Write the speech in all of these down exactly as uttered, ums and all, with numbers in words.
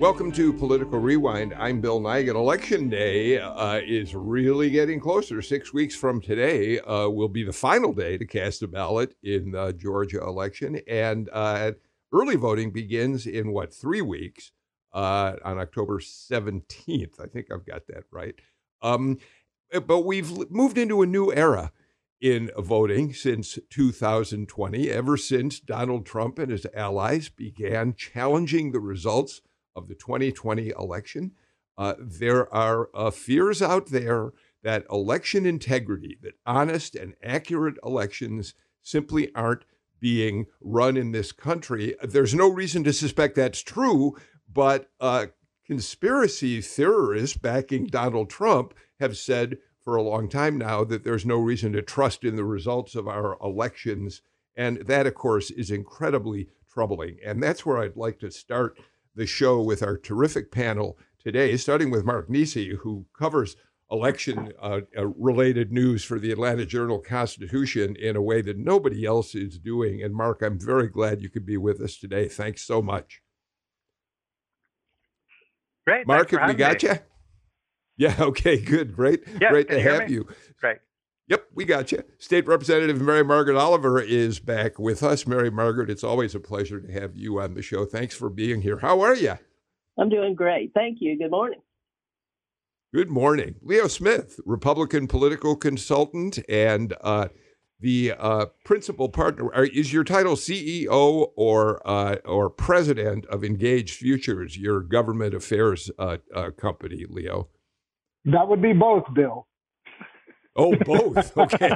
Welcome to Political Rewind. I'm Bill Nygren. Election Day uh, is really getting closer. Six weeks from today uh, will be the final day to cast a ballot in the Georgia election. And uh, early voting begins in, what, three weeks uh, on October seventeenth. I think I've got that right. Um, but we've moved into a new era in voting since two thousand twenty, ever since Donald Trump and his allies began challenging the results of the twenty twenty election. Uh, there are uh, fears out there that election integrity, that honest and accurate elections simply aren't being run in this country. There's no reason to suspect that's true, but uh, conspiracy theorists backing Donald Trump have said for a long time now that there's no reason to trust in the results of our elections. And that, of course, is incredibly troubling. And that's where I'd like to start the show with our terrific panel today, starting with Mark Niesse, who covers election-related uh, uh, news for the Atlanta Journal-Constitution in a way that nobody else is doing. And Mark, I'm very glad you could be with us today. Thanks so much. Great. Mark, have we got you? Yeah, okay, good, great. Yeah, great to have you. Great. Yep, we got you. State Representative Mary Margaret Oliver is back with us. Mary Margaret, it's always a pleasure to have you on the show. Thanks for being here. How are you? I'm doing great. Thank you. Good morning. Good morning. Leo Smith, Republican political consultant and uh, the uh, principal partner. Is your title C E O or uh, or president of Engaged Futures, your government affairs uh, uh, company, Leo? That would be both, Bill. Oh, both. Okay.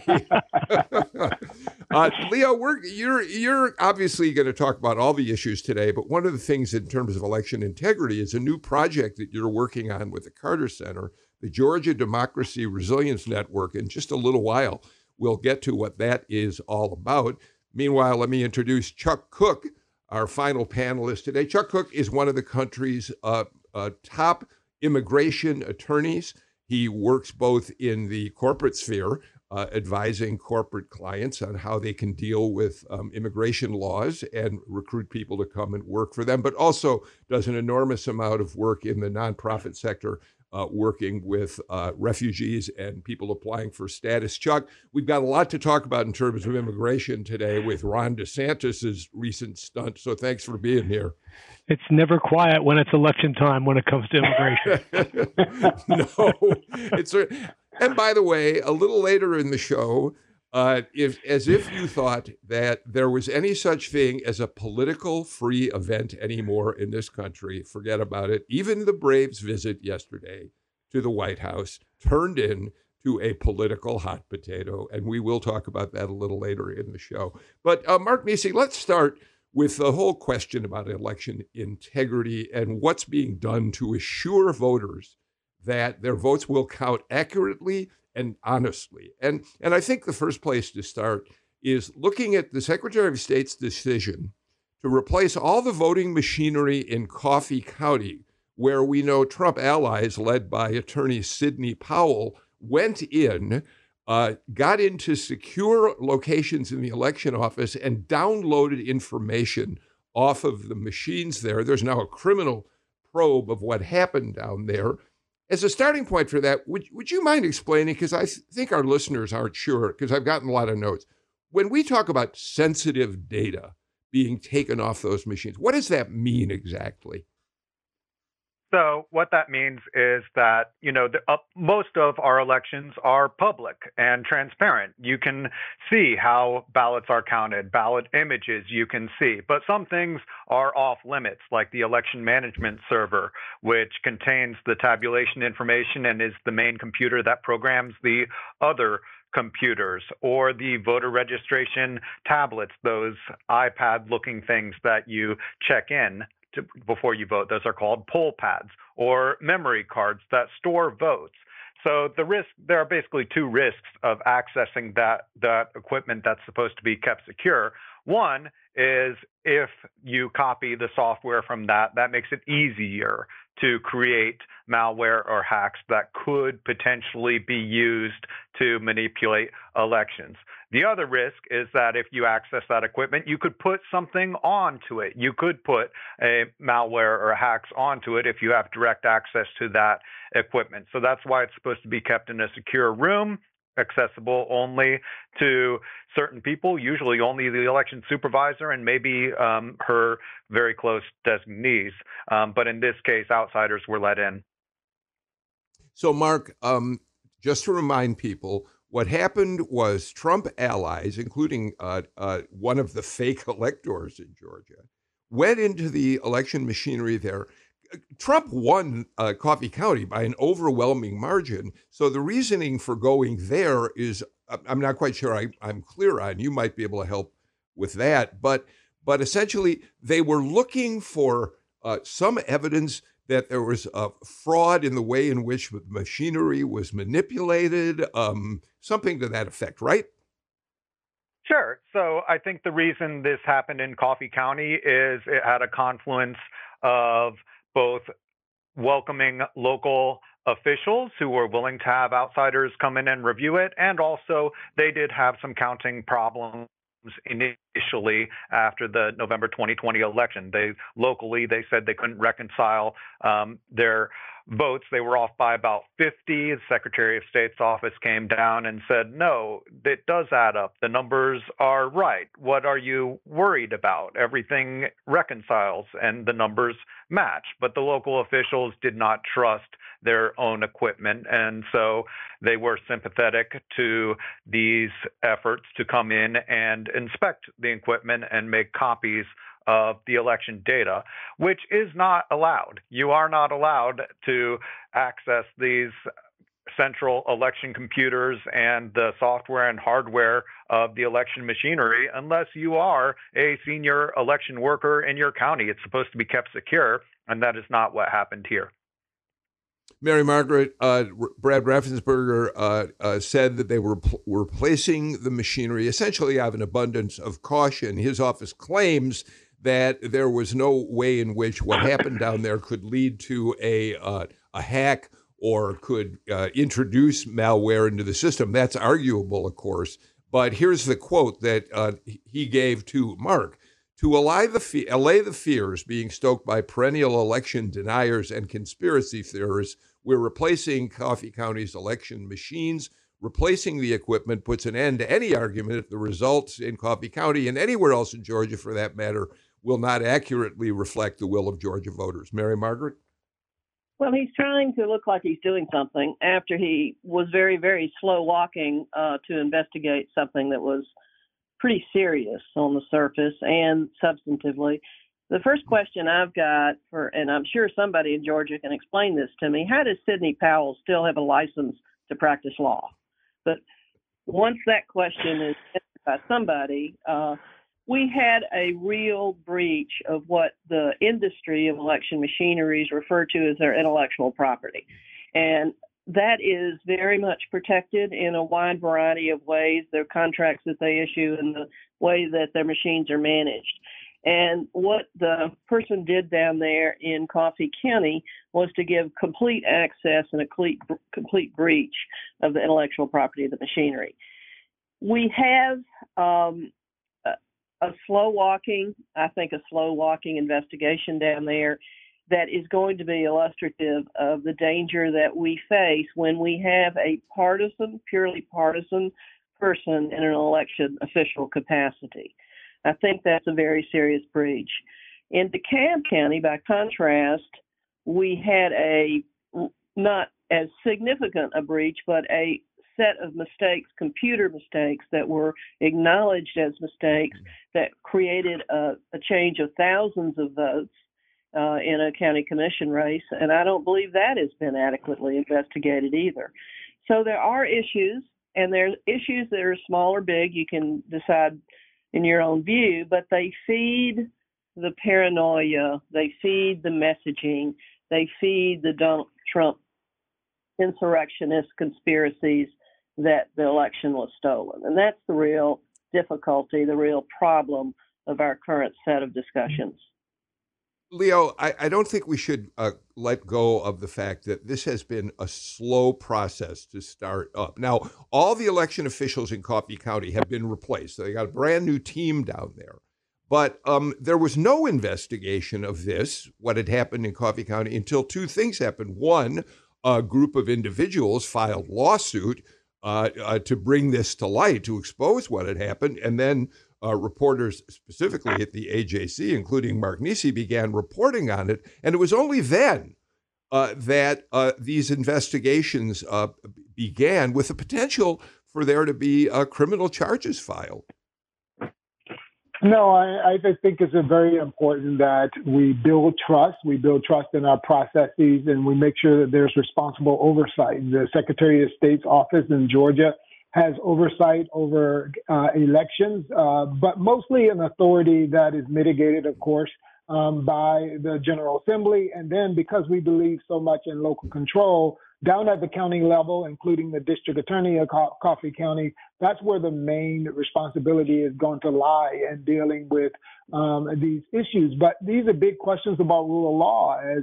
uh, Leo, we're, you're you're obviously going to talk about all the issues today, but one of the things in terms of election integrity is a new project that you're working on with the Carter Center, the Georgia Democracy Resilience Network. In just a little while, we'll get to what that is all about. Meanwhile, let me introduce Chuck Cook, our final panelist today. Chuck Cook is one of the country's uh, uh, top immigration attorneys. He works both in the corporate sphere, uh, advising corporate clients on how they can deal with um, immigration laws and recruit people to come and work for them, but also does an enormous amount of work in the nonprofit sector, uh, working with uh, refugees and people applying for status. Chuck, we've got a lot to talk about in terms of immigration today with Ron DeSantis's recent stunt, so thanks for being here. It's never quiet when it's election time when it comes to immigration. No, it's a, and by the way, a little later in the show, uh, if as if you thought that there was any such thing as a political free event anymore in this country, forget about it. Even the Braves' visit yesterday to the White House turned in to a political hot potato, and we will talk about that a little later in the show. But uh, Mark Niesse, let's start with the whole question about election integrity and what's being done to assure voters that their votes will count accurately and honestly. And, and I think the first place to start is looking at the Secretary of State's decision to replace all the voting machinery in Coffee County, where we know Trump allies led by attorney Sidney Powell went in, Uh, got into secure locations in the election office and downloaded information off of the machines there. There's now a criminal probe of what happened down there. As a starting point for that, would, would you mind explaining, because I think our listeners aren't sure, because I've gotten a lot of notes. When we talk about sensitive data being taken off those machines, what does that mean exactly? So what that means is that, you know, the, uh, most of our elections are public and transparent. You can see how ballots are counted, ballot images you can see. But some things are off limits, like the election management server, which contains the tabulation information and is the main computer that programs the other computers or the voter registration tablets, those iPad-looking things that you check in to, before you vote. Those are called poll pads, or memory cards that store votes. So the risk, there are basically two risks of accessing that, that equipment that's supposed to be kept secure. One is if you copy the software from that, that makes it easier to create malware or hacks that could potentially be used to manipulate elections. The other risk is that if you access that equipment, you could put something onto it. You could put a malware or hacks onto it if you have direct access to that equipment. So that's why it's supposed to be kept in a secure room, accessible only to certain people, usually only the election supervisor and maybe um, her very close designees. Um, but in this case, outsiders were let in. So, Mark, um, just to remind people, what happened was Trump allies, including uh, uh, one of the fake electors in Georgia, went into the election machinery there. Trump won uh, Coffee County by an overwhelming margin. So the reasoning for going there is, I'm not quite sure I, I'm clear on. You might be able to help with that. But but essentially, they were looking for uh, some evidence that there was uh, fraud in the way in which machinery was manipulated, um, something to that effect, right? Sure. So I think the reason this happened in Coffee County is it had a confluence of both welcoming local officials who were willing to have outsiders come in and review it, and also they did have some counting problems initially after the November twenty twenty election. They locally, they said they couldn't reconcile um, their votes. They were off by about fifty. The Secretary of State's office came down and said, no, it does add up. The numbers are right. What are you worried about? Everything reconciles and the numbers match. But the local officials did not trust their own equipment. And so they were sympathetic to these efforts to come in and inspect the equipment and make copies of the election data, which is not allowed. You are not allowed to access these central election computers and the software and hardware of the election machinery unless you are a senior election worker in your county. It's supposed to be kept secure, and that is not what happened here. Mary Margaret, uh, Brad Raffensperger uh, uh, said that they were pl- were placing the machinery essentially out of an abundance of caution. His office claims that there was no way in which what happened down there could lead to a uh, a hack or could uh, introduce malware into the system. That's arguable, of course. But here's the quote that uh, he gave to Mark. To allay the, fe- allay the fears being stoked by perennial election deniers and conspiracy theorists, we're replacing Coffee County's election machines. Replacing the equipment puts an end to any argument if the results in Coffee County and anywhere else in Georgia, for that matter, will not accurately reflect the will of Georgia voters. Mary Margaret? Well, he's trying to look like he's doing something after he was very, very slow walking uh, to investigate something that was pretty serious on the surface and substantively. The first question I've got for, and I'm sure somebody in Georgia can explain this to me, how does Sidney Powell still have a license to practice law? But once that question is answered by somebody, uh, we had a real breach of what the industry of election machineries refer to as their intellectual property. And that is very much protected in a wide variety of ways, their contracts that they issue and the way that their machines are managed. And what the person did down there in Coffee County was to give complete access and a complete, complete breach of the intellectual property of the machinery. We have um, a, a slow walking, I think a slow walking investigation down there that is going to be illustrative of the danger that we face when we have a partisan, purely partisan person in an election official capacity. I think that's a very serious breach. In DeKalb County, by contrast, we had a not as significant a breach, but a set of mistakes, computer mistakes that were acknowledged as mistakes that created a, a change of thousands of votes uh, in a county commission race. And I don't believe that has been adequately investigated either. So there are issues. And there's issues that are small or big, you can decide in your own view, but they feed the paranoia, they feed the messaging, they feed the Donald Trump insurrectionist conspiracies that the election was stolen. And that's the real difficulty, the real problem of our current set of discussions. Leo, I, I don't think we should uh, let go of the fact that this has been a slow process to start up. Now, all the election officials in Coffee County have been replaced. So they got a brand new team down there. But um, there was no investigation of this, what had happened in Coffee County, until two things happened. One, a group of individuals filed lawsuit uh, uh, to bring this to light, to expose what had happened, and then Uh, reporters specifically at the A J C, including Mark Niesse, began reporting on it. And it was only then uh, that uh, these investigations uh, began, with the potential for there to be uh, criminal charges filed. No, I, I think it's very important that we build trust. We build trust in our processes, and we make sure that there's responsible oversight. The Secretary of State's office in Georgia has oversight over uh, elections, uh, but mostly an authority that is mitigated, of course, um, by the General Assembly. And then, because we believe so much in local control, down at the county level, including the district attorney of Co- Coffee County, that's where the main responsibility is going to lie in dealing with um, these issues. But these are big questions about rule of law, as,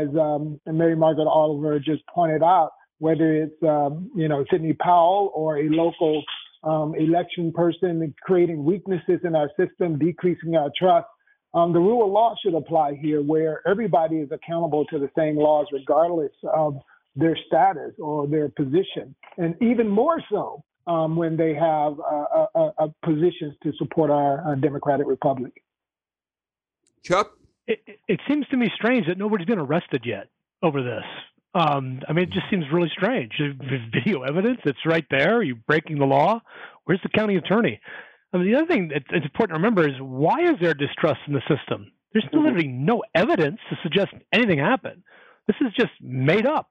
as um, Mary Margaret Oliver just pointed out. Whether it's, um, you know, Sidney Powell or a local um, election person creating weaknesses in our system, decreasing our trust, um, the rule of law should apply here, where everybody is accountable to the same laws regardless of their status or their position, and even more so um, when they have uh, uh, uh, positions to support our uh, democratic republic. Chuck? It, it seems to me strange that nobody's been arrested yet over this. Um, I mean, it just seems really strange. There's video evidence. It's right there. You're breaking the law. Where's the county attorney? I mean, the other thing that's important to remember is, why is there distrust in the system? There's literally no evidence to suggest anything happened. This is just made up.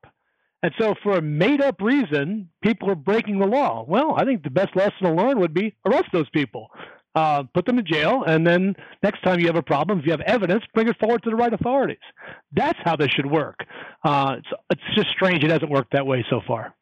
And so for a made-up reason, people are breaking the law. Well, I think the best lesson to learn would be arrest those people, uh, put them in jail, and then next time you have a problem, if you have evidence, bring it forward to the right authorities. That's how this should work. Uh, it's, it's just strange it hasn't worked that way so far.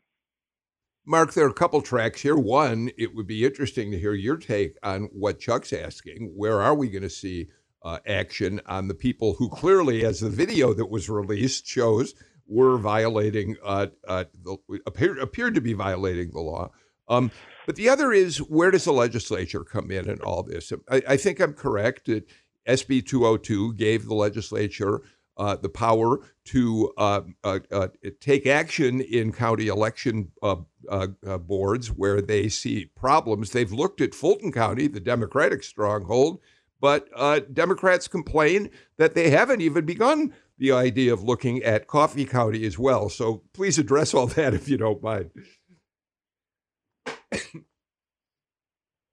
Mark, there are a couple tracks here. One, it would be interesting to hear your take on what Chuck's asking. Where are we going to see uh, action on the people who clearly, as the video that was released shows, were violating, uh, uh, the, appear, appeared to be violating the law? Um, but the other is, where does the legislature come in in all this? I, I think I'm correct that S B two oh two gave the legislature Uh, the power to uh, uh, uh, take action in county election uh, uh, uh, boards where they see problems. They've looked at Fulton County, the Democratic stronghold, but uh, Democrats complain that they haven't even begun the idea of looking at Coffee County as well. So please address all that if you don't mind.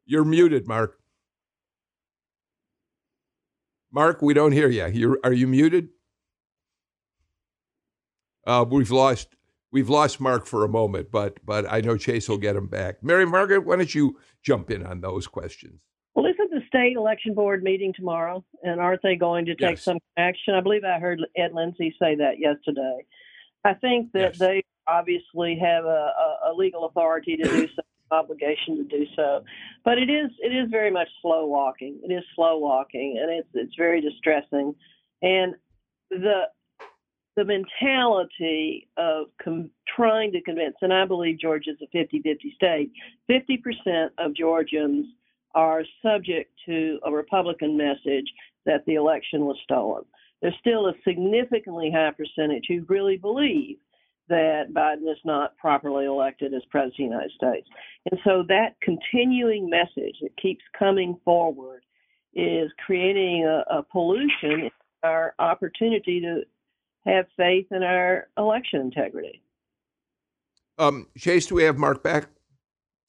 You're muted, Mark. Mark, we don't hear you. You're, are you muted? Uh, we've lost we've lost Mark for a moment, but but I know Chase will get him back. Mary Margaret, why don't you jump in on those questions? Well, isn't the state election board meeting tomorrow, and aren't they going to take yes. some action? I believe I heard Ed Lindsay say that yesterday. I think that yes. they obviously have a, a legal authority to do so, obligation to do so, but it is it is very much slow walking. It is slow walking, and it's it's very distressing, and the. The mentality of com- trying to convince, and I believe Georgia is a fifty-fifty state, fifty percent of Georgians are subject to a Republican message that the election was stolen. There's still a significantly high percentage who really believe that Biden is not properly elected as President of the United States. And so that continuing message that keeps coming forward is creating a, a pollution in our opportunity to have faith in our election integrity. Um, Chase, do we have Mark back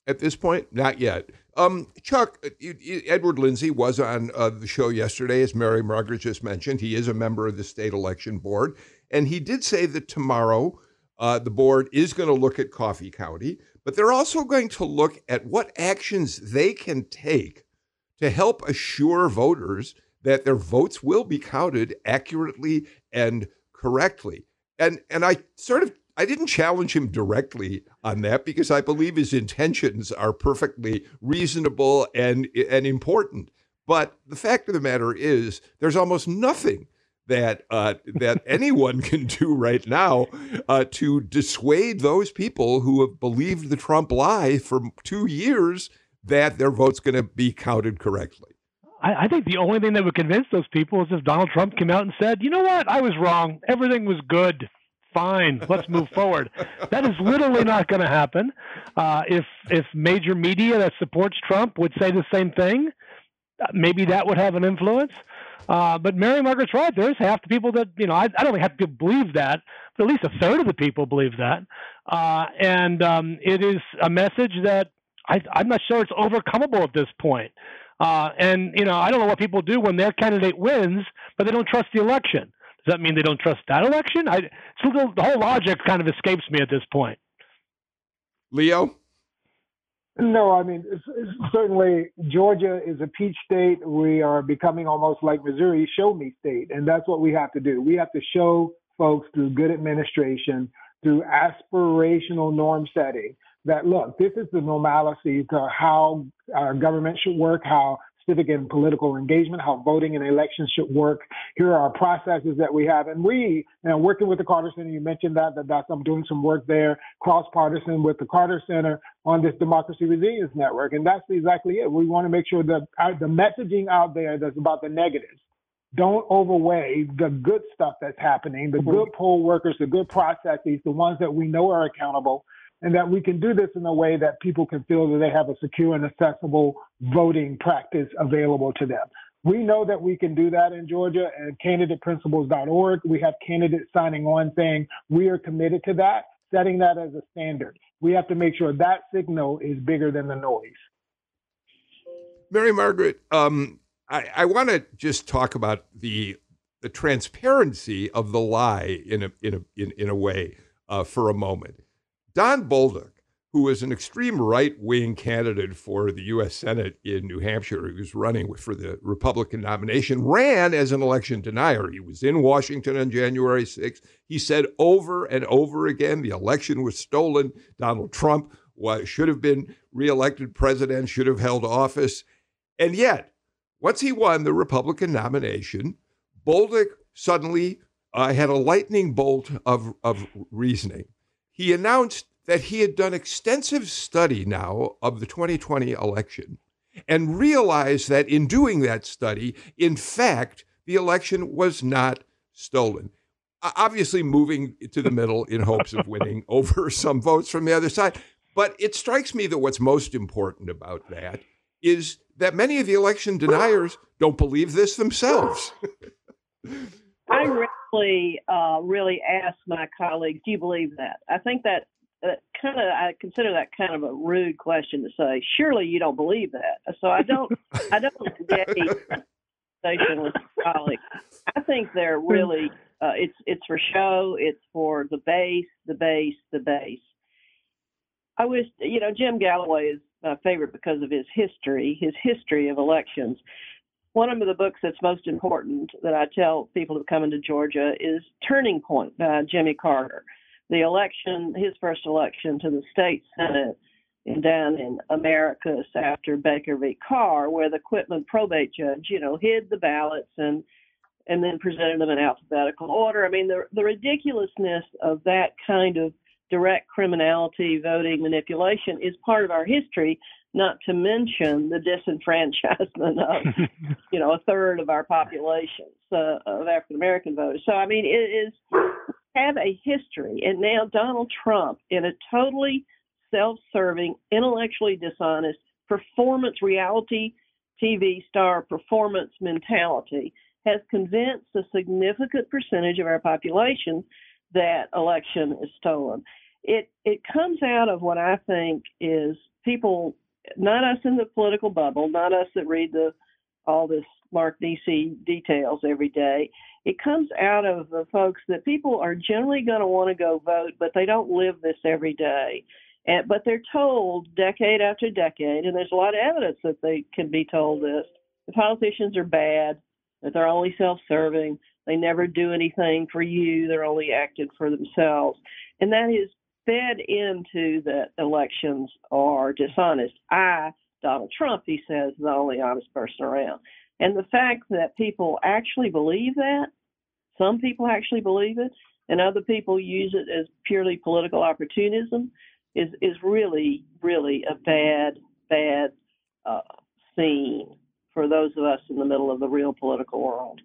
at this point? Not yet. Um, Chuck, you, you, Edward Lindsay was on uh, the show yesterday, as Mary Margaret just mentioned. He is a member of the state election board, and he did say that tomorrow uh, the board is going to look at Coffee County, But they're also going to look at what actions they can take to help assure voters that their votes will be counted accurately and correctly. And and I sort of, I didn't challenge him directly on that because I believe his intentions are perfectly reasonable and, and important. But the fact of the matter is there's almost nothing that uh, that anyone can do right now uh, to dissuade those people who have believed the Trump lie for two years that their vote's going to be counted correctly. I, I think the only thing that would convince those people is if Donald Trump came out and said, you know what, I was wrong. Everything was good. Fine. Let's move forward. That is literally not going to happen. Uh, if if major media that supports Trump would say the same thing, maybe that would have an influence. Uh, but Mary Margaret's right. There's half the people that, you know, I, I don't have to believe that, but at least a third of the people believe that. Uh, and um, it is a message that I, I'm not sure it's overcomable at this point. Uh, and, you know, I don't know what people do when their candidate wins, but they don't trust the election. Does that mean they don't trust that election? I, so the, the whole logic kind of escapes me at this point. Leo? No, I mean, it's, it's certainly Georgia is a peach state. We are becoming almost like Missouri, show me state. And that's what we have to do. We have to show folks through good administration, through aspirational norm setting, that, look, this is the normalcy to how our government should work, how civic and political engagement, how voting and elections should work. Here are our processes that we have. And we, you know, working with the Carter Center, you mentioned that, that that's, I'm doing some work there, cross-partisan with the Carter Center on this Democracy Resilience Network. And that's exactly it. We want to make sure that our, the messaging out there that's about the negatives. Don't overweigh the good stuff that's happening, the good poll workers, the good processes, the ones that we know are accountable, and that we can do this in a way that people can feel that they have a secure and accessible voting practice available to them. We know that we can do that in Georgia at candidate principles dot org. We have candidates signing on saying we are committed to that, setting that as a standard. We have to make sure that signal is bigger than the noise. Mary Margaret, um, I, I want to just talk about the the transparency of the lie in a, in a, in, in a way uh, for a moment. Don Bolduc, who is an extreme right-wing candidate for the U S Senate in New Hampshire, who was running for the Republican nomination, ran as an election denier. He was in Washington on January sixth. He said over and over again, the election was stolen. Donald Trump was, should have been reelected president, should have held office. And yet, once he won the Republican nomination, Bolduc suddenly uh, had a lightning bolt of, of reasoning. He announced that he had done extensive study now of the twenty twenty election and realized that in doing that study, in fact, the election was not stolen. Obviously moving to the middle in hopes of winning over some votes from the other side. But it strikes me that what's most important about that is that many of the election deniers don't believe this themselves. I really, uh, really asked my colleagues, do you believe that? I think that, that kind of, I consider that kind of a rude question to say. Surely you don't believe that. So I don't, I don't engage conversation with my colleagues. I think they're really, uh, it's it's for show, it's for the base, the base, the base. I wish, you know, Jim Galloway is my favorite because of his history, his history of elections. One of the books that's most important that I tell people who come into Georgia is Turning Point by Jimmy Carter. The election, his first election to the state Senate down in Americus after Baker v. Carr, where the Quitman probate judge, you know, hid the ballots and and then presented them in alphabetical order. I mean, the the ridiculousness of that kind of direct criminality, voting manipulation is part of our history, not to mention the disenfranchisement of, you know, a third of our population uh, of African-American voters. So, I mean, it is, we have a history. And now Donald Trump, in a totally self-serving, intellectually dishonest, performance reality T V star performance mentality, has convinced a significant percentage of our population that election is stolen. It it comes out of what I think is people, not us in the political bubble, not us that read the all this Mark Niesse details every day. It comes out of the folks that people are generally going to want to go vote, but they don't live this every day. And, but they're told decade after decade, and there's a lot of evidence that they can be told this, the politicians are bad, that they're only self-serving, they never do anything for you, they're only acted for themselves. And that is fed into that elections are dishonest. I, Donald Trump, he says, is the only honest person around. And the fact that people actually believe that, some people actually believe it, and other people use it as purely political opportunism, is is really, really a bad, bad uh, scene for those of us in the middle of the real political world.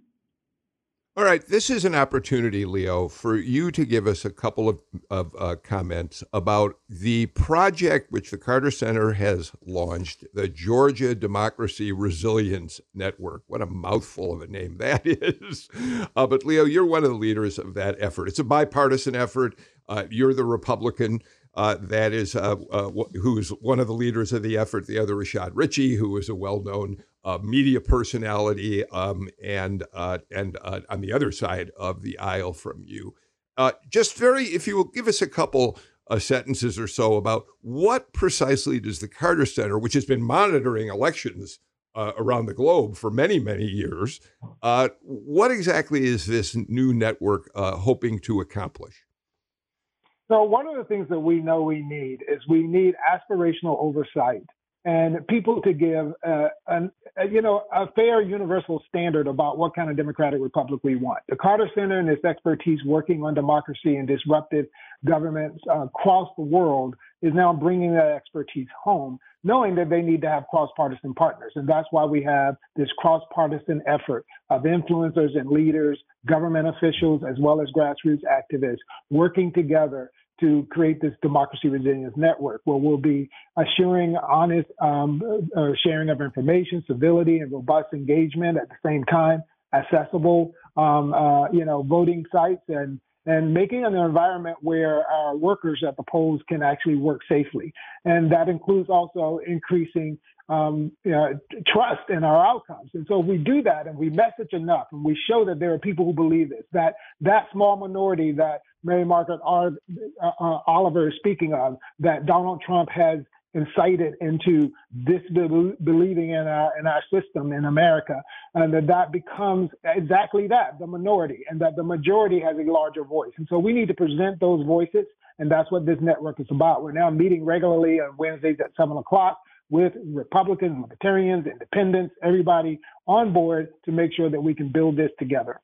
All right. This is an opportunity, Leo, for you to give us a couple of, of uh, comments about the project which the Carter Center has launched, the Georgia Democracy Resilience Network. What a mouthful of a name that is. Uh, but, Leo, you're one of the leaders of that effort. It's a bipartisan effort. Uh, you're the Republican Uh, that is uh, uh, who is one of the leaders of the effort. The other is Rashad Ritchie, who is a well-known uh, media personality, um, and uh, and uh, on the other side of the aisle from you. Uh, just very, if you will give us a couple uh, sentences or so about what precisely does the Carter Center, which has been monitoring elections uh, around the globe for many, many years, uh, what exactly is this new network uh, hoping to accomplish? So one of the things that we know we need is we need aspirational oversight and people to give, uh, an, a, you know, a fair universal standard about what kind of democratic republic we want. The Carter Center and its expertise working on democracy and disruptive governments uh, across the world is now bringing that expertise home, knowing that they need to have cross-partisan partners. And that's why we have this cross-partisan effort of influencers and leaders, government officials, as well as grassroots activists working together to create this Democracy Resilience Network, where we'll be assuring honest um, uh, sharing of information, civility, and robust engagement at the same time, accessible um, uh, you know, voting sites, and and making an environment where our workers at the polls can actually work safely. And that includes also increasing um, you know, trust in our outcomes. And so if we do that and we message enough and we show that there are people who believe this, that that small minority that Mary Margaret Oliver is speaking of, that Donald Trump has incited into disbelieving in our in our system in America, and that that becomes exactly that, the minority, and that the majority has a larger voice. And so we need to present those voices, and that's what this network is about. We're now meeting regularly on Wednesdays at seven o'clock with Republicans, Libertarians, Independents, everybody on board to make sure that we can build this together.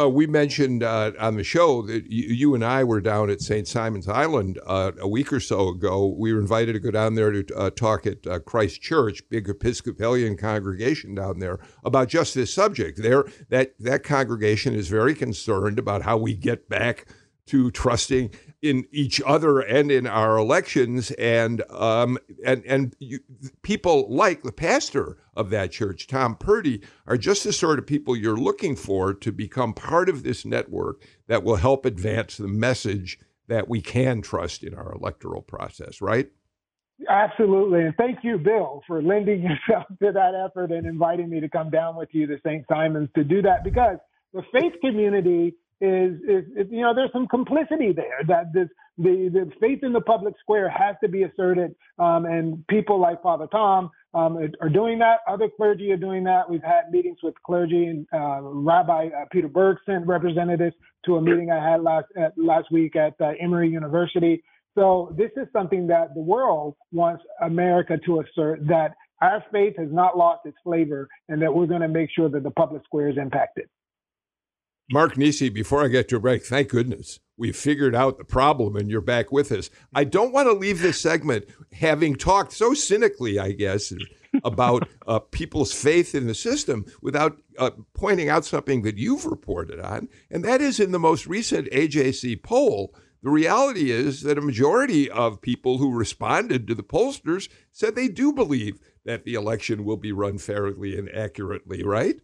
Uh, we mentioned uh, on the show that you, you and I were down at Saint Simon's Island uh, a week or so ago. We were invited to go down there to uh, talk at uh, Christ Church, big Episcopalian congregation down there, about just this subject. There, that that congregation is very concerned about how we get back to trusting in each other and in our elections, and um, and and you, people like the pastor of that church, Tom Purdy, are just the sort of people you're looking for to become part of this network that will help advance the message that we can trust in our electoral process, right? Absolutely. And thank you, Bill, for lending yourself to that effort and inviting me to come down with you to Saint Simon's to do that, because the faith community Is, is, is, you know, there's some complicity there that this, the, the faith in the public square has to be asserted. Um, and people like Father Tom um, are doing that. Other clergy are doing that. We've had meetings with clergy, and uh, Rabbi uh, Peter Berg sent representatives to a meeting I had last, at, last week at uh, Emory University. So this is something that the world wants America to assert, that our faith has not lost its flavor and that we're going to make sure that the public square is impacted. Mark Niesse, before I get to a break, thank goodness we've figured out the problem and you're back with us. I don't want to leave this segment having talked so cynically, I guess, about uh, people's faith in the system without uh, pointing out something that you've reported on, and that is in the most recent A J C poll, the reality is that a majority of people who responded to the pollsters said they do believe that the election will be run fairly and accurately, right?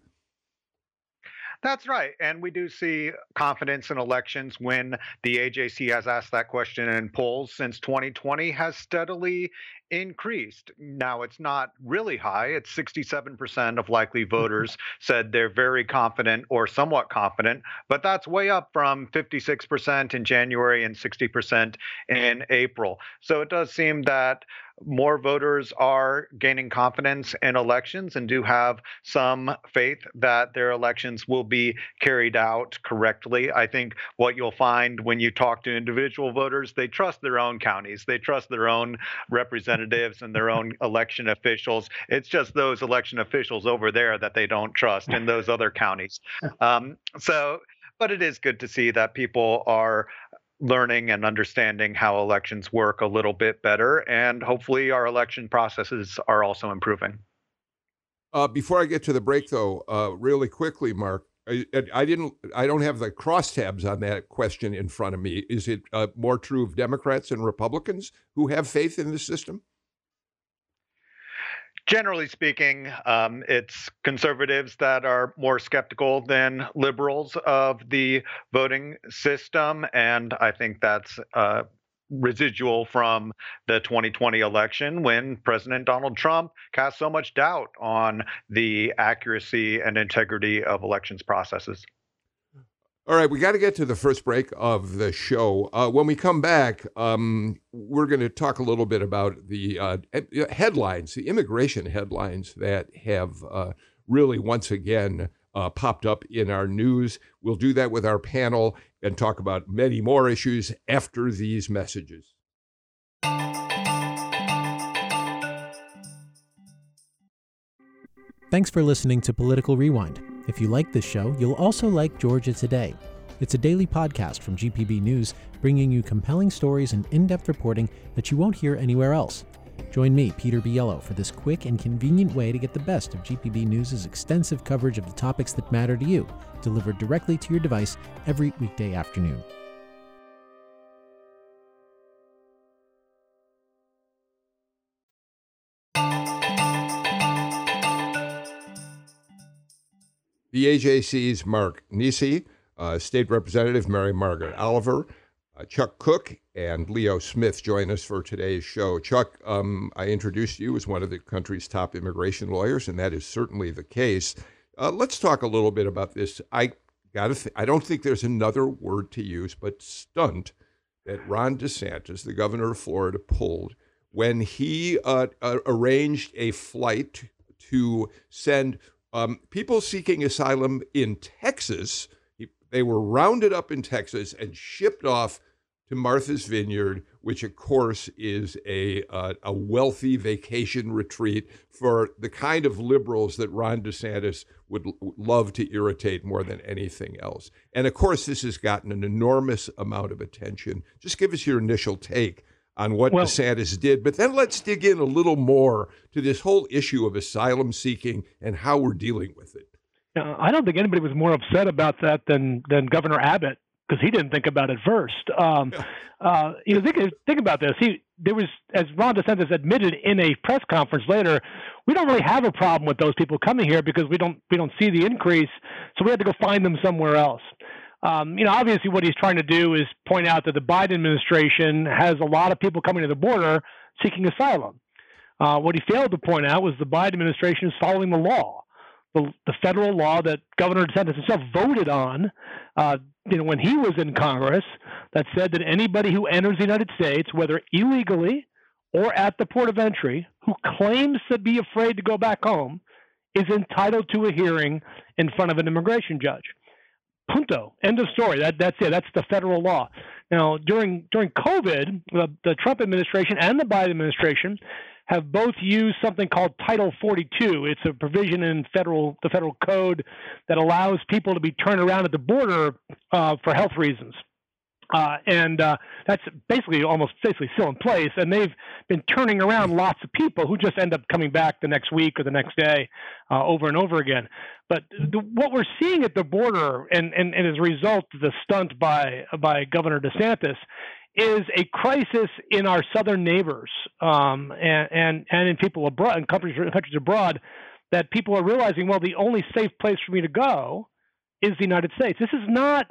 That's right. And we do see confidence in elections when the A J C has asked that question in polls since twenty twenty has steadily increased. Now, it's not really high. It's sixty-seven percent of likely voters said they're very confident or somewhat confident, but that's way up from fifty-six percent in January and sixty percent in April. So it does seem that more voters are gaining confidence in elections and do have some faith that their elections will be carried out correctly. I think what you'll find when you talk to individual voters, they trust their own counties, they trust their own representatives and their own election officials. It's just those election officials over there that they don't trust in those other counties. Um, so, but it is good to see that people are learning and understanding how elections work a little bit better. And hopefully our election processes are also improving. Uh, before I get to the break, though, uh, really quickly, Mark, I, I didn't I don't have the crosstabs on that question in front of me. Is it uh, more true of Democrats and Republicans who have faith in the system? Generally speaking, um, it's conservatives that are more skeptical than liberals of the voting system, and I think that's uh, residual from the twenty twenty election when President Donald Trump cast so much doubt on the accuracy and integrity of elections processes. All right, we got to get to the first break of the show. Uh, when we come back, um, we're going to talk a little bit about the uh, headlines, the immigration headlines that have uh, really once again uh, popped up in our news. We'll do that with our panel and talk about many more issues after these messages. Thanks for listening to Political Rewind. If you like this show, you'll also like Georgia Today. It's a daily podcast from G P B News, bringing you compelling stories and in-depth reporting that you won't hear anywhere else. Join me, Peter Biello, for this quick and convenient way to get the best of G P B News' extensive coverage of the topics that matter to you, delivered directly to your device every weekday afternoon. The A J C's Mark Niesse, uh, State Representative Mary Margaret Oliver, uh, Chuck Cook, and Leo Smith join us for today's show. Chuck, um, I introduced you as one of the country's top immigration lawyers, and that is certainly the case. Uh, let's talk a little bit about this. I gotta th- I don't think there's another word to use but stunt that Ron DeSantis, the governor of Florida, pulled when he uh, uh, arranged a flight to send Um, people seeking asylum in Texas. They were rounded up in Texas and shipped off to Martha's Vineyard, which, of course, is a uh, a wealthy vacation retreat for the kind of liberals that Ron DeSantis would l- love to irritate more than anything else. And, of course, this has gotten an enormous amount of attention. Just give us your initial take on what well, DeSantis did, but then let's dig in a little more to this whole issue of asylum seeking and how we're dealing with it. Uh, I don't think anybody was more upset about that than than Governor Abbott, because he didn't think about it first. Um, uh, you know, think, think about this. He there was, as Ron DeSantis admitted in a press conference later, we don't really have a problem with those people coming here because we don't we don't see the increase, so we had to go find them somewhere else. Um, you know, obviously what he's trying to do is point out that the Biden administration has a lot of people coming to the border seeking asylum. Uh, what he failed to point out was the Biden administration is following the law, the, the federal law that Governor DeSantis himself voted on, uh, you know, when he was in Congress, that said that anybody who enters the United States, whether illegally or at the port of entry, who claims to be afraid to go back home, is entitled to a hearing in front of an immigration judge. Punto. End of story. That, that's it. That's the federal law. Now, during during COVID, the, the Trump administration and the Biden administration have both used something called Title forty-two. It's a provision in federal the federal code that allows people to be turned around at the border uh, for health reasons. Uh, and uh, that's basically almost basically still in place. And they've been turning around lots of people who just end up coming back the next week or the next day uh, over and over again. But the, what we're seeing at the border and, and, and as a result of the stunt by by Governor DeSantis is a crisis in our southern neighbors um, and, and, and in people abroad, in countries, countries abroad, that people are realizing, well, the only safe place for me to go is the United States. This is not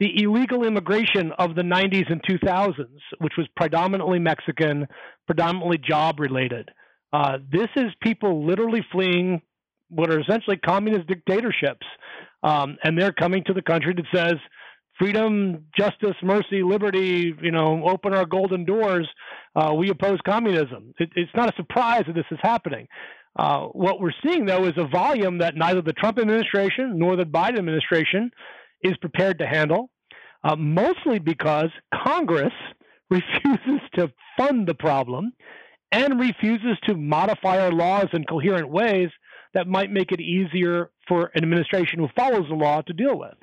the illegal immigration of the nineties and two thousands, which was predominantly Mexican, predominantly job-related. Uh, this is people literally fleeing what are essentially communist dictatorships, um, and they're coming to the country that says freedom, justice, mercy, liberty, you know, open our golden doors. Uh, we oppose communism. It, it's not a surprise that this is happening. Uh, what we're seeing, though, is a volume that neither the Trump administration nor the Biden administration is prepared to handle, uh, mostly because Congress refuses to fund the problem and refuses to modify our laws in coherent ways that might make it easier for an administration who follows the law to deal with.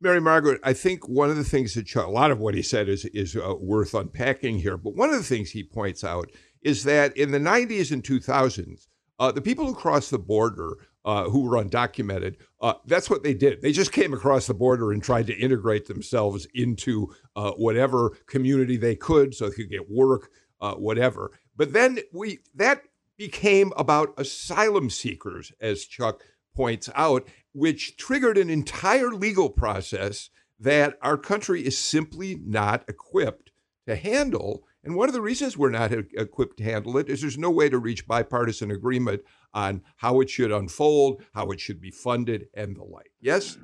Mary Margaret, I think one of the things that Chuck, a lot of what he said is, is uh, worth unpacking here, but one of the things he points out is that in the nineties and two thousands, uh, the people who crossed the border uh, who were undocumented, uh, that's what they did. They just came across the border and tried to integrate themselves into uh, whatever community they could so they could get work, uh, whatever. But then we that became about asylum seekers, as Chuck points out, which triggered an entire legal process that our country is simply not equipped to handle. And one of the reasons we're not equipped to handle it is there's no way to reach bipartisan agreement on how it should unfold, how it should be funded, and the like. Yes?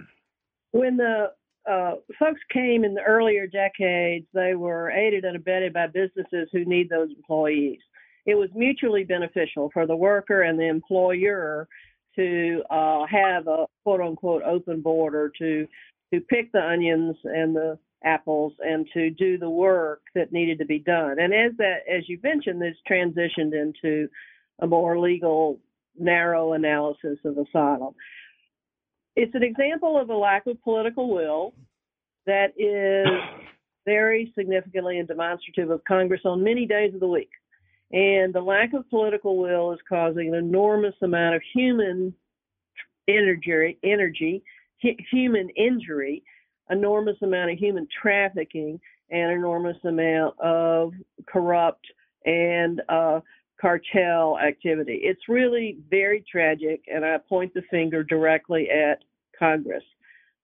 When the uh, folks came in the earlier decades, they were aided and abetted by businesses who need those employees. It was mutually beneficial for the worker and the employer to uh, have a quote-unquote open border, to to pick the onions and the apples and to do the work that needed to be done. And as that, as you mentioned, it's transitioned into a more legal, narrow analysis of asylum. It's an example of a lack of political will that is very significantly and demonstrative of Congress on many days of the week. And the lack of political will is causing an enormous amount of human energy, energy, human injury, enormous amount of human trafficking, and enormous amount of corrupt and uh, cartel activity. It's really very tragic, and I point the finger directly at Congress.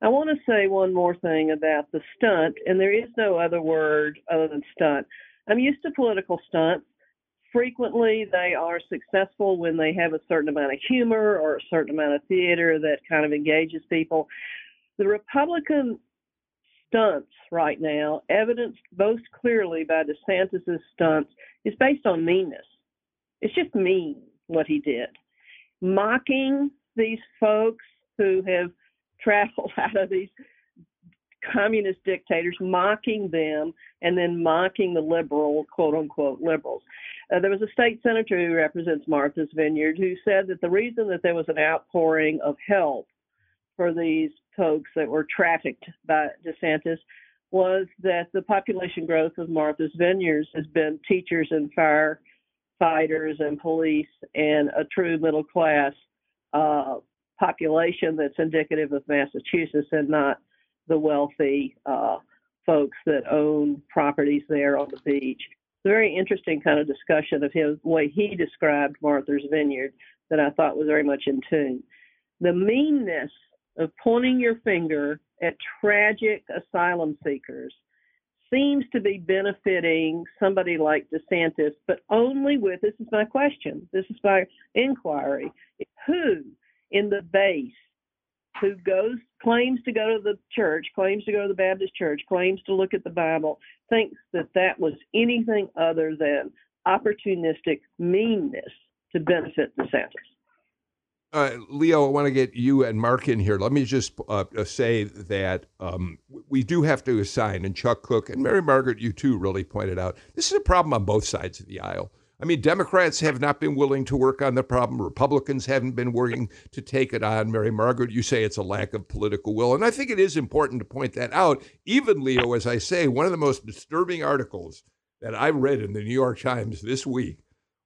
I want to say one more thing about the stunt, and there is no other word other than stunt. I'm used to political stunts. Frequently, they are successful when they have a certain amount of humor or a certain amount of theater that kind of engages people. The Republican stunts right now, evidenced most clearly by DeSantis' stunts, is based on meanness. It's just mean what he did. Mocking these folks who have traveled out of these communist dictators, mocking them, and then mocking the liberal, quote-unquote, liberals. Uh, there was a state senator who represents Martha's Vineyard who said that the reason that there was an outpouring of help for these folks that were trafficked by DeSantis was that the population growth of Martha's Vineyard has been teachers and firefighters and police and a true middle-class uh, population that's indicative of Massachusetts and not the wealthy uh, folks that own properties there on the beach. Very interesting kind of discussion of his way he described Martha's Vineyard that I thought was very much in tune. The meanness of pointing your finger at tragic asylum seekers seems to be benefiting somebody like DeSantis, but only with, this is my question, this is my inquiry, who in the base who goes, claims to go to the church, claims to go to the Baptist church, claims to look at the Bible, thinks that that was anything other than opportunistic meanness to benefit DeSantis. Uh, Leo, I want to get you and Mark in here. Let me just uh, say that um, we do have to assign, and Chuck Cook and Mary Margaret, you too, really pointed out, this is a problem on both sides of the aisle. I mean, Democrats have not been willing to work on the problem. Republicans haven't been working to take it on. Mary Margaret, you say it's a lack of political will. And I think it is important to point that out. Even, Leo, as I say, one of the most disturbing articles that I read in the New York Times this week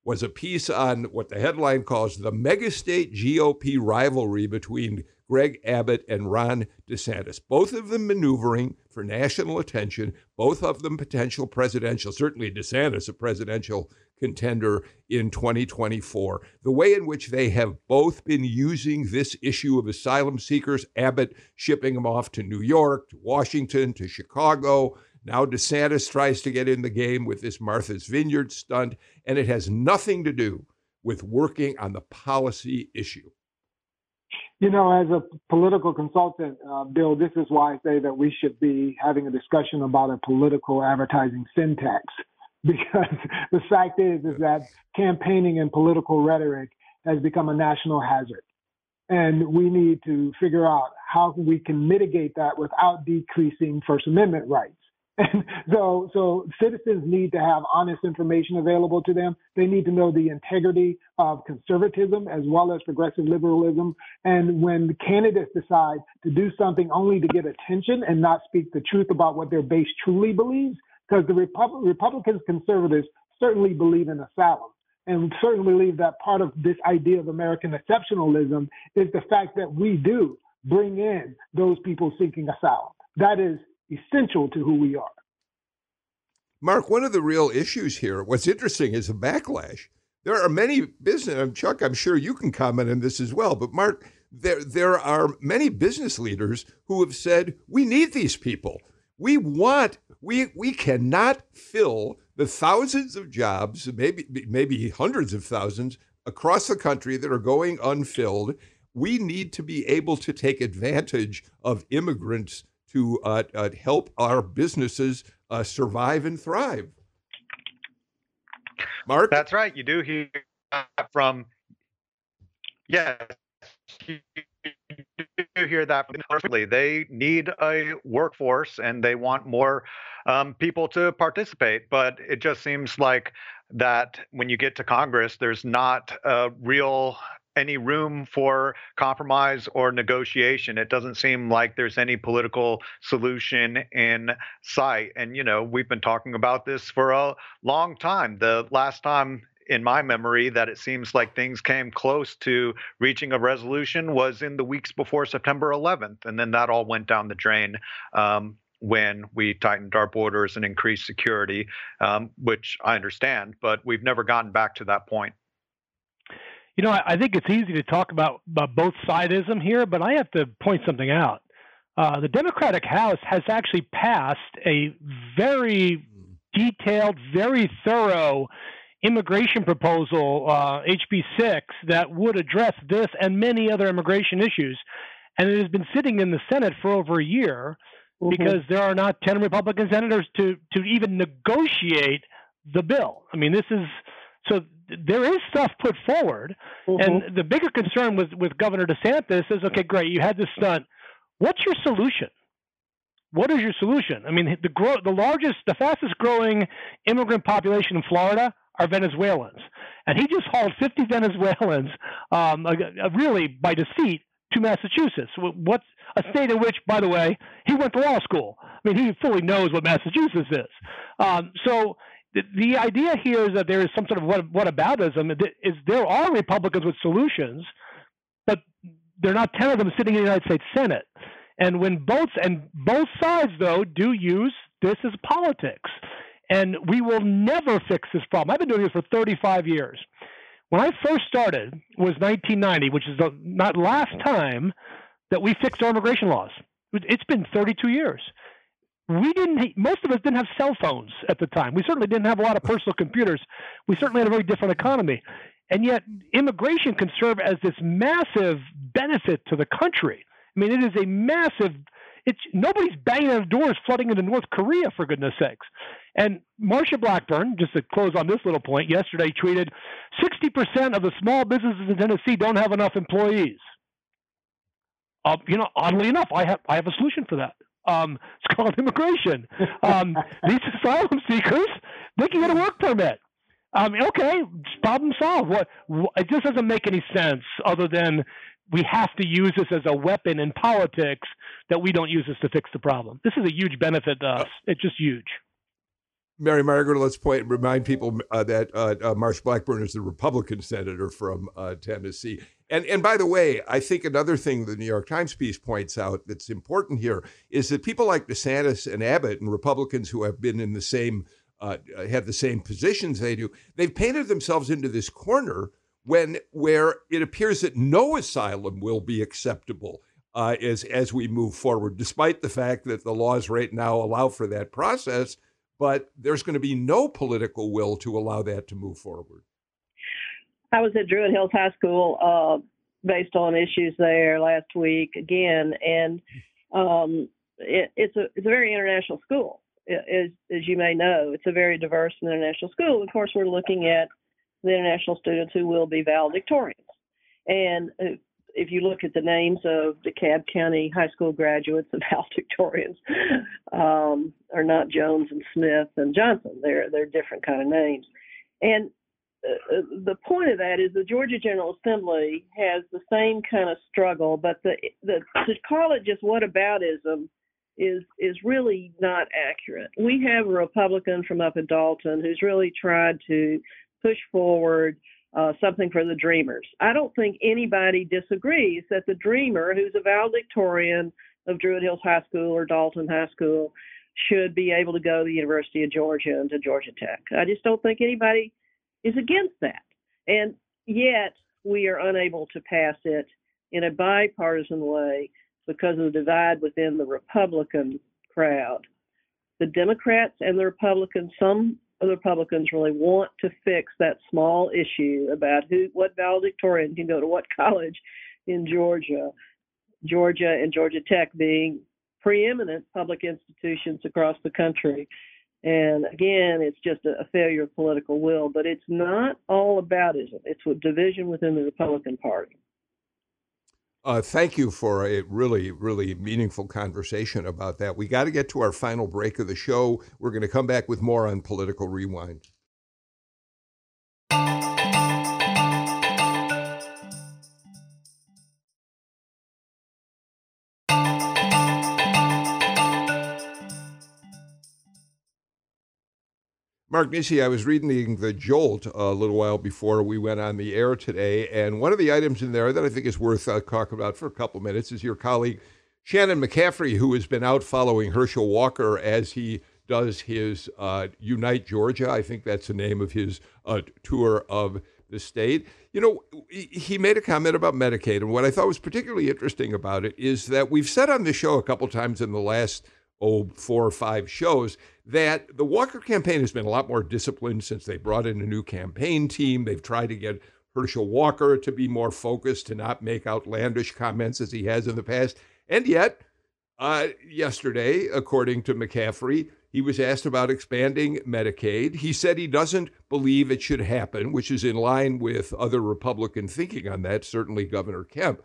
was a piece on what the headline calls the megastate G O P rivalry between Greg Abbott and Ron DeSantis, both of them maneuvering for national attention, both of them potential presidential, certainly DeSantis, a presidential contender in twenty twenty-four. The way in which they have both been using this issue of asylum seekers, Abbott shipping them off to New York, to Washington, to Chicago. Now DeSantis tries to get in the game with this Martha's Vineyard stunt, and it has nothing to do with working on the policy issue. You know, as a political consultant, uh, Bill, this is why I say that we should be having a discussion about a political advertising syntax, because the fact is, is that campaigning and political rhetoric has become a national hazard. And we need to figure out how we can mitigate that without decreasing First Amendment rights. And so, so citizens need to have honest information available to them. They need to know the integrity of conservatism as well as progressive liberalism. And when candidates decide to do something only to get attention and not speak the truth about what their base truly believes, because the Repub- Republicans, conservatives certainly believe in asylum. And we certainly believe that part of this idea of American exceptionalism is the fact that we do bring in those people seeking asylum. That is essential to who we are. Mark, one of the real issues here, what's interesting is the backlash. There are many business, and Chuck, I'm sure you can comment on this as well, but Mark, there, there are many business leaders who have said, we need these people. We want, we, we cannot fill the thousands of jobs, maybe, maybe hundreds of thousands across the country that are going unfilled. We need to be able to take advantage of immigrants to uh, uh, help our businesses uh, survive and thrive. Mark? That's right. You do hear that from, yes, you do hear that perfectly. They need a workforce and they want more um, people to participate, but it just seems like that when you get to Congress, there's not a real any room for compromise or negotiation. It doesn't seem like there's any political solution in sight. And, you know, we've been talking about this for a long time. The last time in my memory that it seems like things came close to reaching a resolution was in the weeks before September eleventh. And then that all went down the drain um, when we tightened our borders and increased security, um, which I understand, but we've never gotten back to that point. You know, I think it's easy to talk about, about both sidism here, but I have to point something out. Uh, the Democratic House has actually passed a very detailed, very thorough immigration proposal, uh, H B six, that would address this and many other immigration issues. And it has been sitting in the Senate for over a year mm-hmm. because there are not ten Republican senators to, to even negotiate the bill. I mean, this is so. There is stuff put forward, mm-hmm. and the bigger concern with, with Governor DeSantis is, okay, great, you had this stunt. What's your solution? What is your solution? I mean, the grow, the largest, the fastest growing immigrant population in Florida are Venezuelans, and he just hauled fifty Venezuelans, um, really by deceit, to Massachusetts. What's a state in which, by the way, he went to law school. I mean, he fully knows what Massachusetts is. Um, so. The, the idea here is that there is some sort of what, whataboutism. Is there are Republicans with solutions, but there are not ten of them sitting in the United States Senate. And when both and both sides, though, do use this as politics, and we will never fix this problem. I've been doing this for thirty-five years. When I first started was nineteen ninety, which is the not last time that we fixed our immigration laws. It's been thirty-two years. We didn't, most of us didn't have cell phones at the time. We certainly didn't have a lot of personal computers. We certainly had a very different economy. And yet immigration can serve as this massive benefit to the country. I mean, it is a massive, it's nobody's banging on doors flooding into North Korea, for goodness sakes. And Marsha Blackburn, just to close on this little point, yesterday tweeted, sixty percent of the small businesses in Tennessee don't have enough employees. Uh, you know, oddly enough, I have I have a solution for that. Um, it's called immigration. Um, these asylum seekers, they can get a work permit. Um, okay, problem solved. What, what? It just doesn't make any sense other than we have to use this as a weapon in politics that we don't use this to fix the problem. This is a huge benefit to us. It's just huge. Mary Margaret, let's point and remind people uh, that uh, uh, Marsha Blackburn is the Republican senator from uh, Tennessee. And and by the way, I think another thing the New York Times piece points out that's important here is that people like DeSantis and Abbott and Republicans who have been in the same uh, have the same positions they do, they've painted themselves into this corner when where it appears that no asylum will be acceptable uh, as as we move forward, despite the fact that the laws right now allow for that process. But there's going to be no political will to allow that to move forward. I was at Druid Hills High School uh, based on issues there last week again, and um, it, it's a it's a very international school, as as you may know. It's a very diverse international school. Of course, we're looking at the international students who will be valedictorians, and if you look at the names of the DeKalb County high school graduates of valedictorians, um, are not Jones and Smith and Johnson. They're they're different kind of names. And uh, the point of that is the Georgia General Assembly has the same kind of struggle, but the the to call it just whataboutism is is really not accurate. We have a Republican from up in Dalton who's really tried to push forward Uh, something for the dreamers. I don't think anybody disagrees that the dreamer who's a valedictorian of Druid Hills High School or Dalton High School should be able to go to the University of Georgia and to Georgia Tech. I just don't think anybody is against that. And yet we are unable to pass it in a bipartisan way because of the divide within the Republican crowd. The Democrats and the Republicans, some the Republicans really want to fix that small issue about who, what valedictorian can go to what college in Georgia, Georgia and Georgia Tech being preeminent public institutions across the country. And again, it's just a failure of political will, but it's not all aboutism. It's a division within the Republican Party. Uh, thank you for a really, really meaningful conversation about that. We got to get to our final break of the show. We're going to come back with more on Political Rewind. Mark Niesse, I was reading The Jolt a little while before we went on the air today, and one of the items in there that I think is worth uh, talking about for a couple of minutes is your colleague Shannon McCaffrey, who has been out following Herschel Walker as he does his uh, Unite Georgia. I think that's the name of his uh, tour of the state. You know, he made a comment about Medicaid, and what I thought was particularly interesting about it is that we've said on this show a couple times in the last oh, four or five shows that the Walker campaign has been a lot more disciplined since they brought in a new campaign team. They've tried to get Herschel Walker to be more focused, to not make outlandish comments as he has in the past. And yet, uh, yesterday, according to McCaffrey, he was asked about expanding Medicaid. He said he doesn't believe it should happen, which is in line with other Republican thinking on that, certainly Governor Kemp.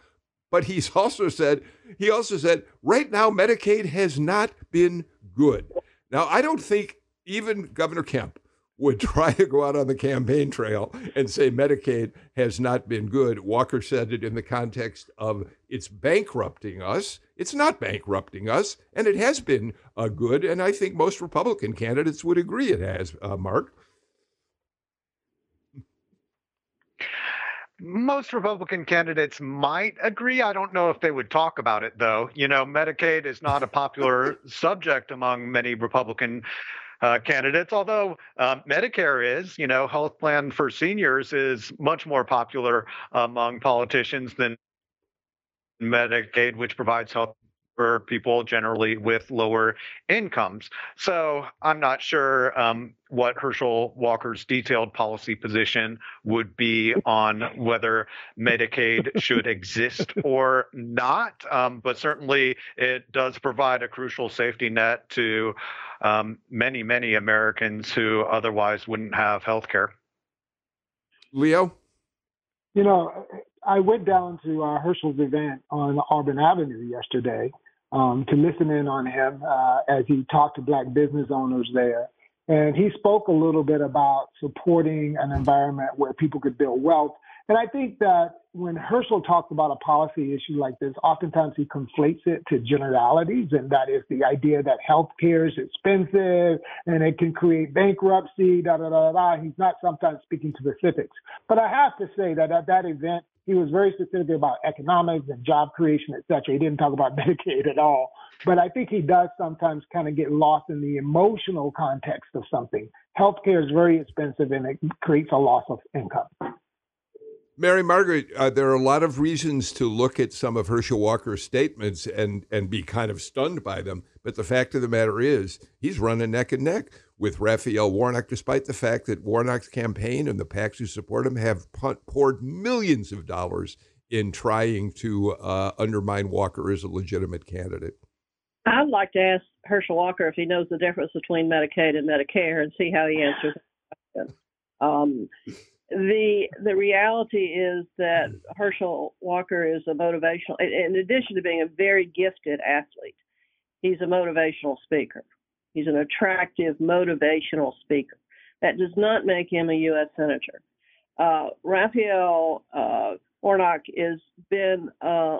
But he's also said, he also said, right now, Medicaid has not been good. Now, I don't think even Governor Kemp would try to go out on the campaign trail and say Medicaid has not been good. Walker said it in the context of it's bankrupting us. It's not bankrupting us, and it has been uh, good. And I think most Republican candidates would agree it has, uh, Mark. Most Republican candidates might agree. I don't know if they would talk about it, though. You know, Medicaid is not a popular subject among many Republican uh, candidates, although uh, Medicare is. You know, health plan for seniors is much more popular among politicians than Medicaid, which provides health for people generally with lower incomes. So I'm not sure um, what Herschel Walker's detailed policy position would be on whether Medicaid should exist or not, um, but certainly it does provide a crucial safety net to um, many, many Americans who otherwise wouldn't have health care. Leo? You know, I went down to uh, Herschel's event on Auburn Avenue yesterday, Um, to listen in on him uh, as he talked to Black business owners there. And he spoke a little bit about supporting an environment where people could build wealth And I think that when Herschel talks about a policy issue like this, oftentimes he conflates it to generalities, and that is the idea that healthcare is expensive and it can create bankruptcy, da, da, da, da, da. He's not sometimes speaking to specifics. But I have to say that at that event, he was very specific about economics and job creation, et cetera. He didn't talk about Medicaid at all. But I think he does sometimes kind of get lost in the emotional context of something. Healthcare is very expensive and it creates a loss of income. Mary Margaret, uh, there are a lot of reasons to look at some of Herschel Walker's statements and, and be kind of stunned by them. But the fact of the matter is he's running neck and neck with Raphael Warnock, despite the fact that Warnock's campaign and the PACs who support him have poured millions of dollars in trying to uh, undermine Walker as a legitimate candidate. I'd like to ask Herschel Walker if he knows the difference between Medicaid and Medicare and see how he answers that question. Um, The the reality is that Herschel Walker is a motivational, in addition to being a very gifted athlete, he's a motivational speaker. He's an attractive, motivational speaker. That does not make him a U S senator. Uh, Raphael uh, Warnock has been uh,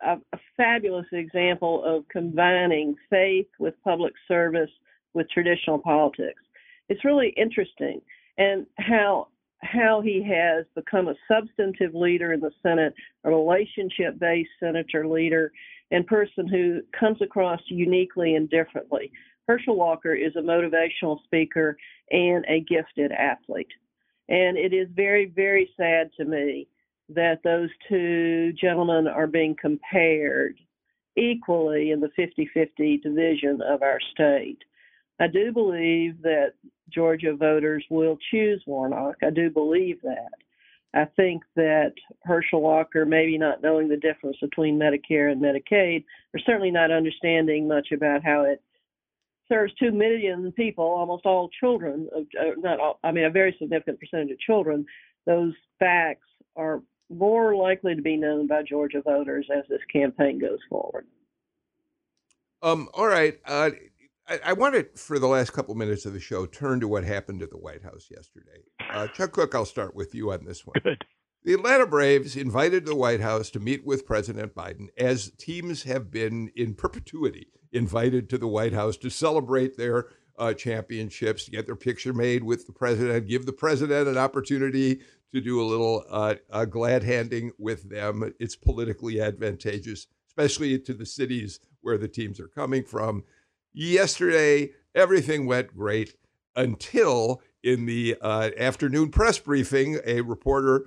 a, a fabulous example of combining faith with public service with traditional politics. It's really interesting and how how he has become a substantive leader in the Senate, a relationship-based senator leader, and person who comes across uniquely and differently. Herschel Walker is a motivational speaker and a gifted athlete. And it is very, very sad to me that those two gentlemen are being compared equally in the fifty-fifty division of our state. I do believe that Georgia voters will choose Warnock. I do believe that. I think that Herschel Walker, maybe not knowing the difference between Medicare and Medicaid, or certainly not understanding much about how it serves two million people, almost all children, not all, I mean, a very significant percentage of children. Those facts are more likely to be known by Georgia voters as this campaign goes forward. Um. All right. Uh... I want to, for the last couple minutes of the show, turn to what happened at the White House yesterday. Uh, Chuck Cook, I'll start with you on this one. Good. The Atlanta Braves invited the White House to meet with President Biden, as teams have been in perpetuity invited to the White House to celebrate their uh, championships, to get their picture made with the president, give the president an opportunity to do a little uh, uh, glad handing with them. It's politically advantageous, especially to the cities where the teams are coming from. Yesterday, everything went great until in the uh, afternoon press briefing, a reporter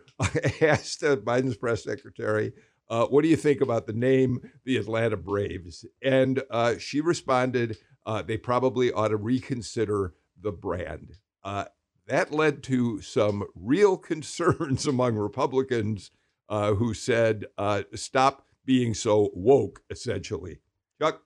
asked uh, Biden's press secretary, uh, what do you think about the name, the Atlanta Braves? And uh, she responded, uh, they probably ought to reconsider the brand. Uh, that led to some real concerns among Republicans uh, who said, uh, stop being so woke, essentially. Chuck?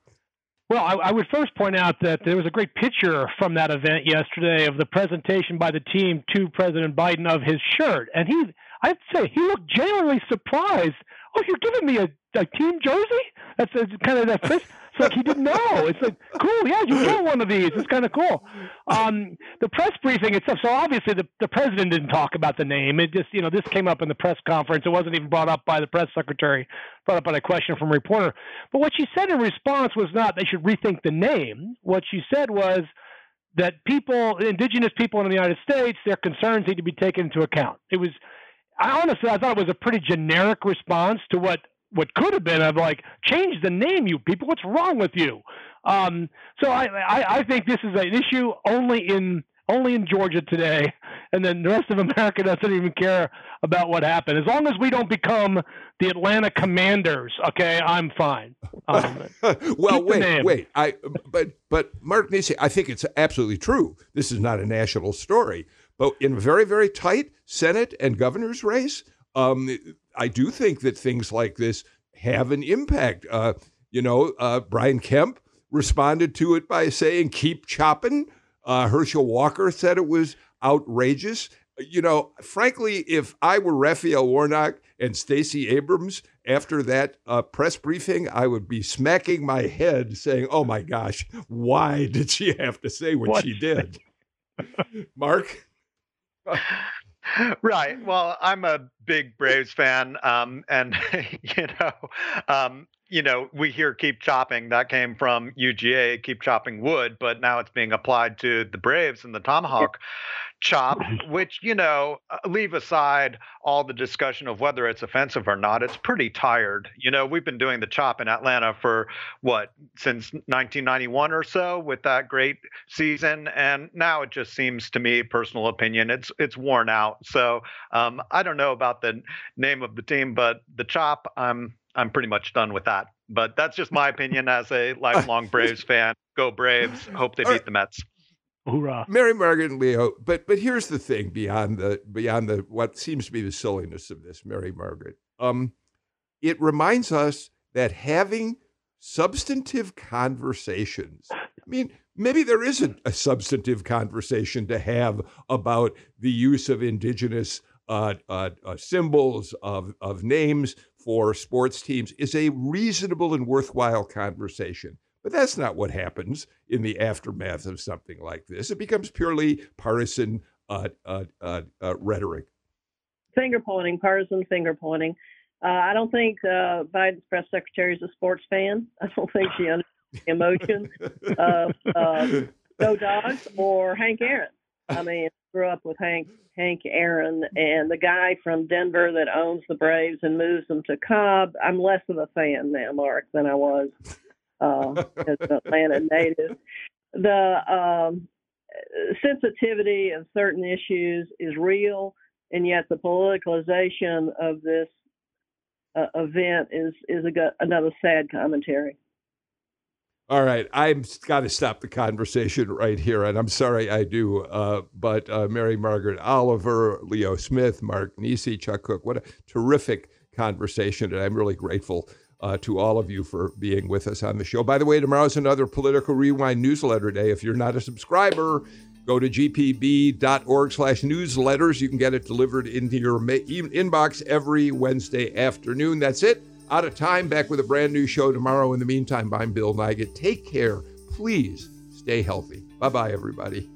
Well, I, I would first point out that there was a great picture from that event yesterday of the presentation by the team to President Biden of his shirt. And he, I'd say he looked genuinely surprised. Oh, you're giving me a, a team jersey? That's a, kind of that fist. It's like he didn't know. It's like, cool, yeah, you get one of these. It's kind of cool. Um, the press briefing itself, so obviously the, the president didn't talk about the name. It just, you know, this came up in the press conference. It wasn't even brought up by the press secretary, brought up by a question from a reporter. But what she said in response was not they should rethink the name. What she said was that people, indigenous people in the United States, their concerns need to be taken into account. It was, I honestly, I thought it was a pretty generic response to what what could have been of like, change the name, you people, what's wrong with you? Um, so I, I, I think this is an issue only in only in Georgia today, and then the rest of America doesn't even care about what happened. As long as we don't become the Atlanta Commanders, okay, I'm fine. Um, well, wait, wait. I but but Mark Niesse, I think it's absolutely true. This is not a national story, but in a very very tight Senate and governor's race. Um, I do think that things like this have an impact. Uh, you know, uh, Brian Kemp responded to it by saying, keep chopping. Uh, Herschel Walker said it was outrageous. You know, frankly, if I were Raphael Warnock and Stacey Abrams after that uh, press briefing, I would be smacking my head saying, oh, my gosh, why did she have to say what, what? she did? Mark? Right. Well, I'm a big Braves fan. Um, and, you know, um, you know, we hear keep chopping. That came from U G A, keep chopping wood, but now it's being applied to the Braves and the tomahawk chop, which, you know, leave aside all the discussion of whether it's offensive or not. It's pretty tired. You know, we've been doing the chop in Atlanta for what, since nineteen ninety-one or so with that great season. And now it just seems to me, personal opinion, it's it's worn out. So um, I don't know about the name of the team, but the chop, I'm I'm pretty much done with that. But that's just my opinion as a lifelong Braves fan. Go Braves. Hope they beat right. the Mets. Hoorah. Mary Margaret and Leo. But but here's the thing beyond the beyond the what seems to be the silliness of this, Mary Margaret. Um, it reminds us that having substantive conversations, I mean, maybe there isn't a substantive conversation to have about the use of indigenous Uh, uh, uh, symbols of, of names for sports teams is a reasonable and worthwhile conversation. But that's not what happens in the aftermath of something like this. It becomes purely partisan uh, uh, uh, uh, rhetoric. Finger pointing, partisan finger pointing. Uh, I don't think uh, Biden's press secretary is a sports fan. I don't think she understands the emotion of uh, Go Dogs or Hank Aaron. I mean, grew up with Hank Hank Aaron and the guy from Denver that owns the Braves and moves them to Cobb. I'm less of a fan now, Mark, than I was uh, as an Atlanta native. The um, sensitivity of certain issues is real, and yet the politicalization of this uh, event is is a, another sad commentary. All right, I've got to stop the conversation right here, and I'm sorry I do, uh, but uh, Mary Margaret Oliver, Leo Smith, Mark Niesse, Chuck Cook, what a terrific conversation, and I'm really grateful uh, to all of you for being with us on the show. By the way, tomorrow's another Political Rewind newsletter day. If you're not a subscriber, go to gpb.org slash newsletters. You can get it delivered into your ma- e- inbox every Wednesday afternoon. That's it. Out of time, back with a brand new show tomorrow. In the meantime, I'm Bill Nygren. Take care. Please stay healthy. Bye-bye, everybody.